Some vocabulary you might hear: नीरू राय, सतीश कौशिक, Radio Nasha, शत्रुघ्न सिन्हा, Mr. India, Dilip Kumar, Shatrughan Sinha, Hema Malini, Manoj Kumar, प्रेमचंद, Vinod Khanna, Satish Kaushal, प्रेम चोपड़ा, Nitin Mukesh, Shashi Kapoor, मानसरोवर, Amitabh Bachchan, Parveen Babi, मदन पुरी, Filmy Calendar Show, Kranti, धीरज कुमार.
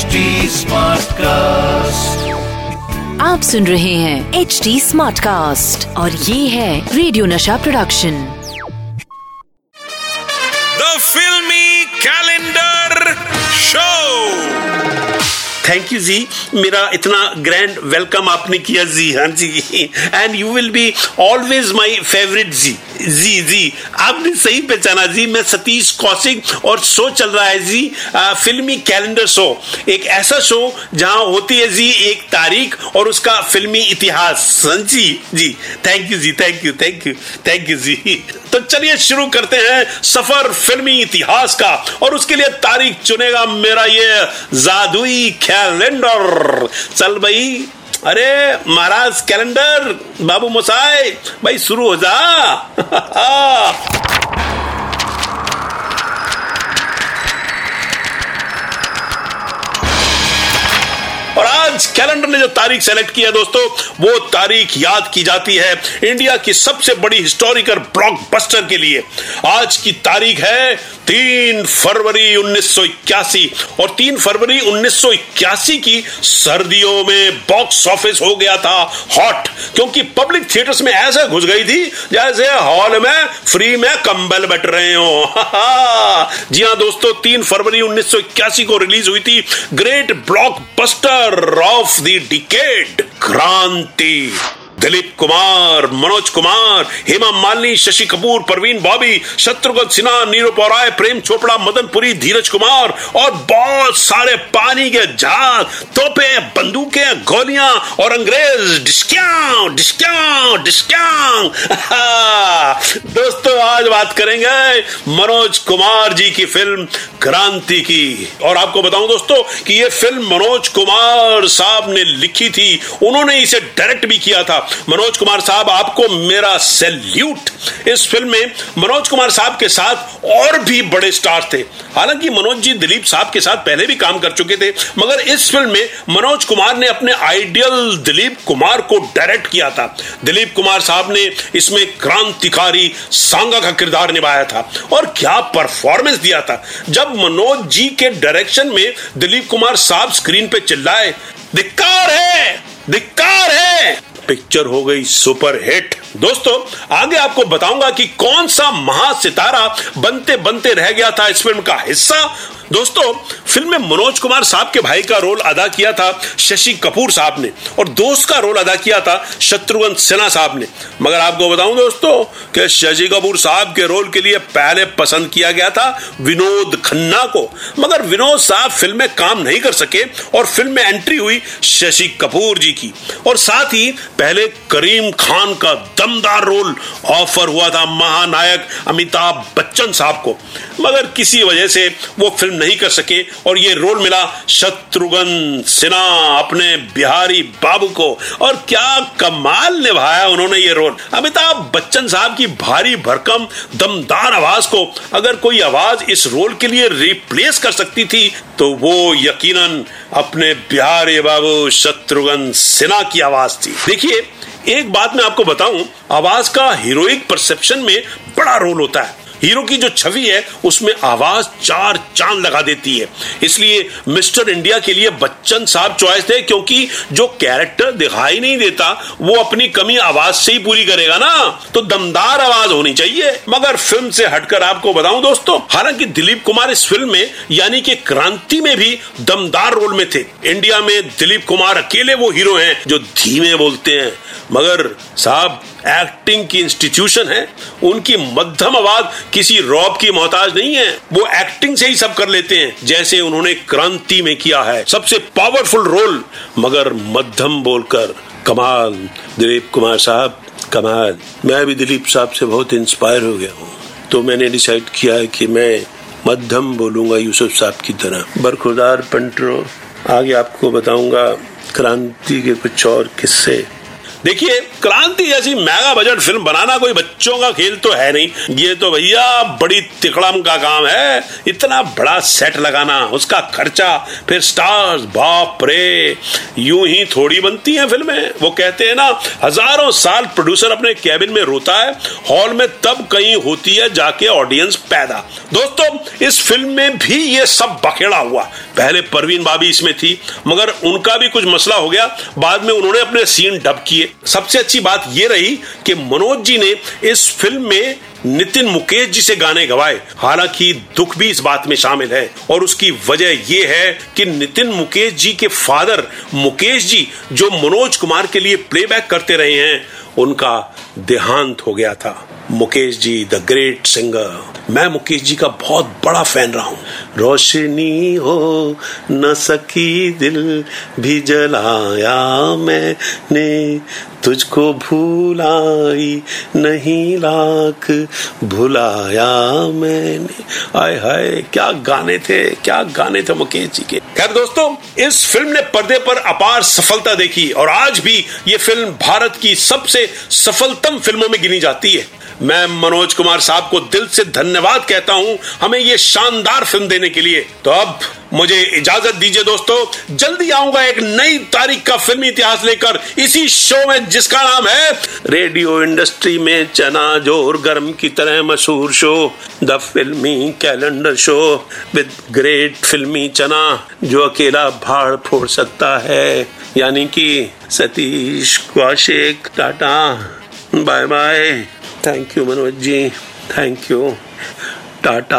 HD smart cast, आप सुन रहे हैं HD स्मार्ट कास्ट और ये है रेडियो नशा प्रोडक्शन। द फिल्मी कैलेंडर शो। थैंक यू जी, मेरा इतना ग्रैंड वेलकम आपने किया जी। हाँ जी, and you will be always my favourite जी। जी जी, आपने सही पहचाना जी, मैं सतीश कौशिक और शो चल रहा है जी फिल्मी कैलेंडर शो, एक ऐसा शो जहां होती है जी एक तारीख और उसका फिल्मी इतिहास। जी जी, थैंक यू जी, thank you thank you thank you जी। तो चलिए शुरू करते हैं सफर फिल्मी इतिहास का, और उसके लिए तारीख चुनेगा मेरा ये जादुई कैलेंडर। चल भाई, अरे महाराज कैलेंडर बाबू मोसाई भाई, शुरू हो जा। और आज कैलेंडर ने जो तारीख सेलेक्ट किया दोस्तों, वो तारीख याद की जाती है इंडिया की सबसे बड़ी हिस्टोरिकल ब्लॉकबस्टर के लिए। आज की तारीख है 3 फरवरी 1981, और 3 फरवरी 1981 की सर्दियों में बॉक्स ऑफिस हो गया था हॉट, क्योंकि पब्लिक थिएटर्स में ऐसा घुस गई थी जैसे हॉल में फ्री में कंबल बट रहे हो। जी हाँ दोस्तों, 3 फरवरी 1981 को रिलीज हुई थी great blockbuster of the decade Kranti. Dilip Kumar, Manoj Kumar, Hema Malini, Shashi Kapoor, Parveen बाबी, शत्रुघ्न सिन्हा, नीरू राय, प्रेम चोपड़ा, मदन पुरी, धीरज कुमार और बहुत सारे पानी के जहाज, तोपे, बंदूकें, गोलियां और अंग्रेज डिस्काउंट डिस्काउंट डिस्काउंट। दोस्तों आज बात करेंगे मनोज कुमार जी की फिल्म क्रांति की, और आपको बताऊं दोस्तों कि ये फिल्म मनोज कुमार साहब ने लिखी थी, उन्होंने इसे डायरेक्ट भी किया था। मनोज कुमार साहब, आपको मेरा सैल्यूट। इस फिल्म में मनोज कुमार साहब के साथ और भी बड़े स्टार थे। हालांकि मनोज जी दिलीप साहब के साथ पहले भी काम कर चुके थे, मगर इस फिल्म में मनोज कुमार ने अपने आइडियल दिलीप कुमार को डायरेक्ट किया था। दिलीप कुमार साहब ने इसमें क्रांतिकारी सांगा का किरदार निभाया था, और क्या परफॉर्मेंस दिया था। जब मनोज जी के डायरेक्शन में दिलीप कुमार साहब स्क्रीन पे चिल्लाए, धिक्कार है धिक्कार है, पिक्चर हो गई सुपर हिट। दोस्तों आगे आपको बताऊंगा कि कौन सा महासितारा बनते बनते रह गया था इस फिल्म का हिस्सा। दोस्तों फिल्म में मनोज कुमार साहब के भाई का रोल अदा किया था शशि कपूर साहब ने, और दोस्त का रोल अदा किया था शत्रुघ्न सिन्हा साहब ने। मगर आपको बताऊं दोस्तों कि शशि कपूर साहब के रोल के लिए पहले पसंद किया गया था विनोद खन्ना को, मगर विनोद साहब फिल्म में काम नहीं कर सके और फिल्म में एंट्री हुई शशि कपूर जी की। और साथ ही पहले करीम खान का दमदार रोल ऑफर हुआ था महानायक अमिताभ बच्चन साहब को, मगर किसी वजह से वो फिल्म नहीं कर सके, और ये रोल मिला शत्रुघ्न सिन्हा अपने बिहारी बाबू को, और क्या कमाल निभाया उन्होंने ये रोल। अमिताभ बच्चन साहब की भारी भरकम दमदार आवाज को अगर कोई आवाज इस रोल के लिए रिप्लेस कर सकती थी, तो वो यकीनन अपने बिहारी बाबू शत्रुघ्न सिन्हा की आवाज थी। देखिए एक बात मैं आपको बताऊं, आवाज का हीरोइक परसेप्शन में बड़ा रोल होता है। हीरो की जो छवि है उसमें आवाज चार चांद लगा देती है। इसलिए मिस्टर इंडिया के लिए बच्चन साहब चॉइस थे, क्योंकि जो कैरेक्टर दिखाई नहीं देता वो अपनी कमी आवाज से ही पूरी करेगा ना, तो दमदार आवाज होनी चाहिए। मगर फिल्म से हटकर आपको बताऊं दोस्तों, हालांकि दिलीप कुमार इस फिल्म में यानी कि क्रांति में भी दमदार रोल में थे। इंडिया में दिलीप कुमार अकेले वो हीरो हैं जो धीमे बोलते हैं, मगर साहब एक्टिंग की इंस्टीट्यूशन है, उनकी मध्यम आवाज किसी रॉब की मोहताज नहीं है, वो एक्टिंग से ही सब कर लेते हैं, जैसे उन्होंने क्रांति में किया है सबसे पावरफुल रोल, मगर मध्यम बोलकर। कमाल दिलीप कुमार साहब, कमाल। मैं भी दिलीप साहब से बहुत इंस्पायर हो गया हूँ, तो मैंने डिसाइड किया है कि मैं मध्यम बोलूंगा यूसुफ साहब की तरह। बरखुदार पंटरो, आगे आपको बताऊंगा क्रांति के कुछ और किस्से। देखिए क्रांति जैसी मेगा बजट फिल्म बनाना कोई बच्चों का खेल तो है नहीं, ये तो भैया बड़ी तिकड़म का काम है। इतना बड़ा सेट लगाना, उसका खर्चा, फिर स्टार्स, बाप रे, यूं ही थोड़ी बनती हैं फिल्में। वो कहते हैं ना, हजारों साल प्रोड्यूसर अपने कैबिन में रोता है, हॉल में तब कहीं होती है जाके ऑडियंस पैदा। दोस्तों इस फिल्म में भी ये सब बखेड़ा हुआ। पहले परवीन बाबी इसमें थी, मगर उनका भी कुछ मसला हो गया, बाद में उन्होंने अपने सीन डब किए। सबसे अच्छी बात यह रही कि मनोज जी ने इस फिल्म में नितिन मुकेश जी से गाने गवाए। हालांकि दुख भी इस बात में शामिल है और उसकी वजह यह है कि नितिन मुकेश जी के फादर मुकेश जी, जो मनोज कुमार के लिए प्लेबैक करते रहे हैं, उनका देहांत हो गया था। Mukesh ji the great singer, मैं मुकेश जी का बहुत बड़ा फैन रहा हूँ। रोशनी हो न सकी, दिल भी जलाया मैंने, तुझको भुलाई नहीं लाख भुलाया मैंने। आय हाय क्या गाने थे, क्या गाने थे मुकेश जी के। खैर दोस्तों, इस फिल्म ने पर्दे पर अपार सफलता देखी और आज भी ये फिल्म भारत की सबसे सफलतम फिल्मों में गिनी जाती है। मैं मनोज कुमार साहब को दिल से धन्यवाद कहता हूं हमें ये शानदार फिल्म देने के लिए। तो अब मुझे इजाजत दीजिए दोस्तों, जल्दी आऊंगा एक नई तारीख का फिल्मी इतिहास लेकर इसी शो में, जिसका नाम है रेडियो इंडस्ट्री में चना जोर गर्म की तरह मशहूर शो, द फिल्मी कैलेंडर शो विद ग्रेट फिल्मी चना, जो अकेला भाड़ फोड़ सकता है, यानी कि Satish Kaushal. Tata bye bye, thank you Manoj ji, thank you, Tata.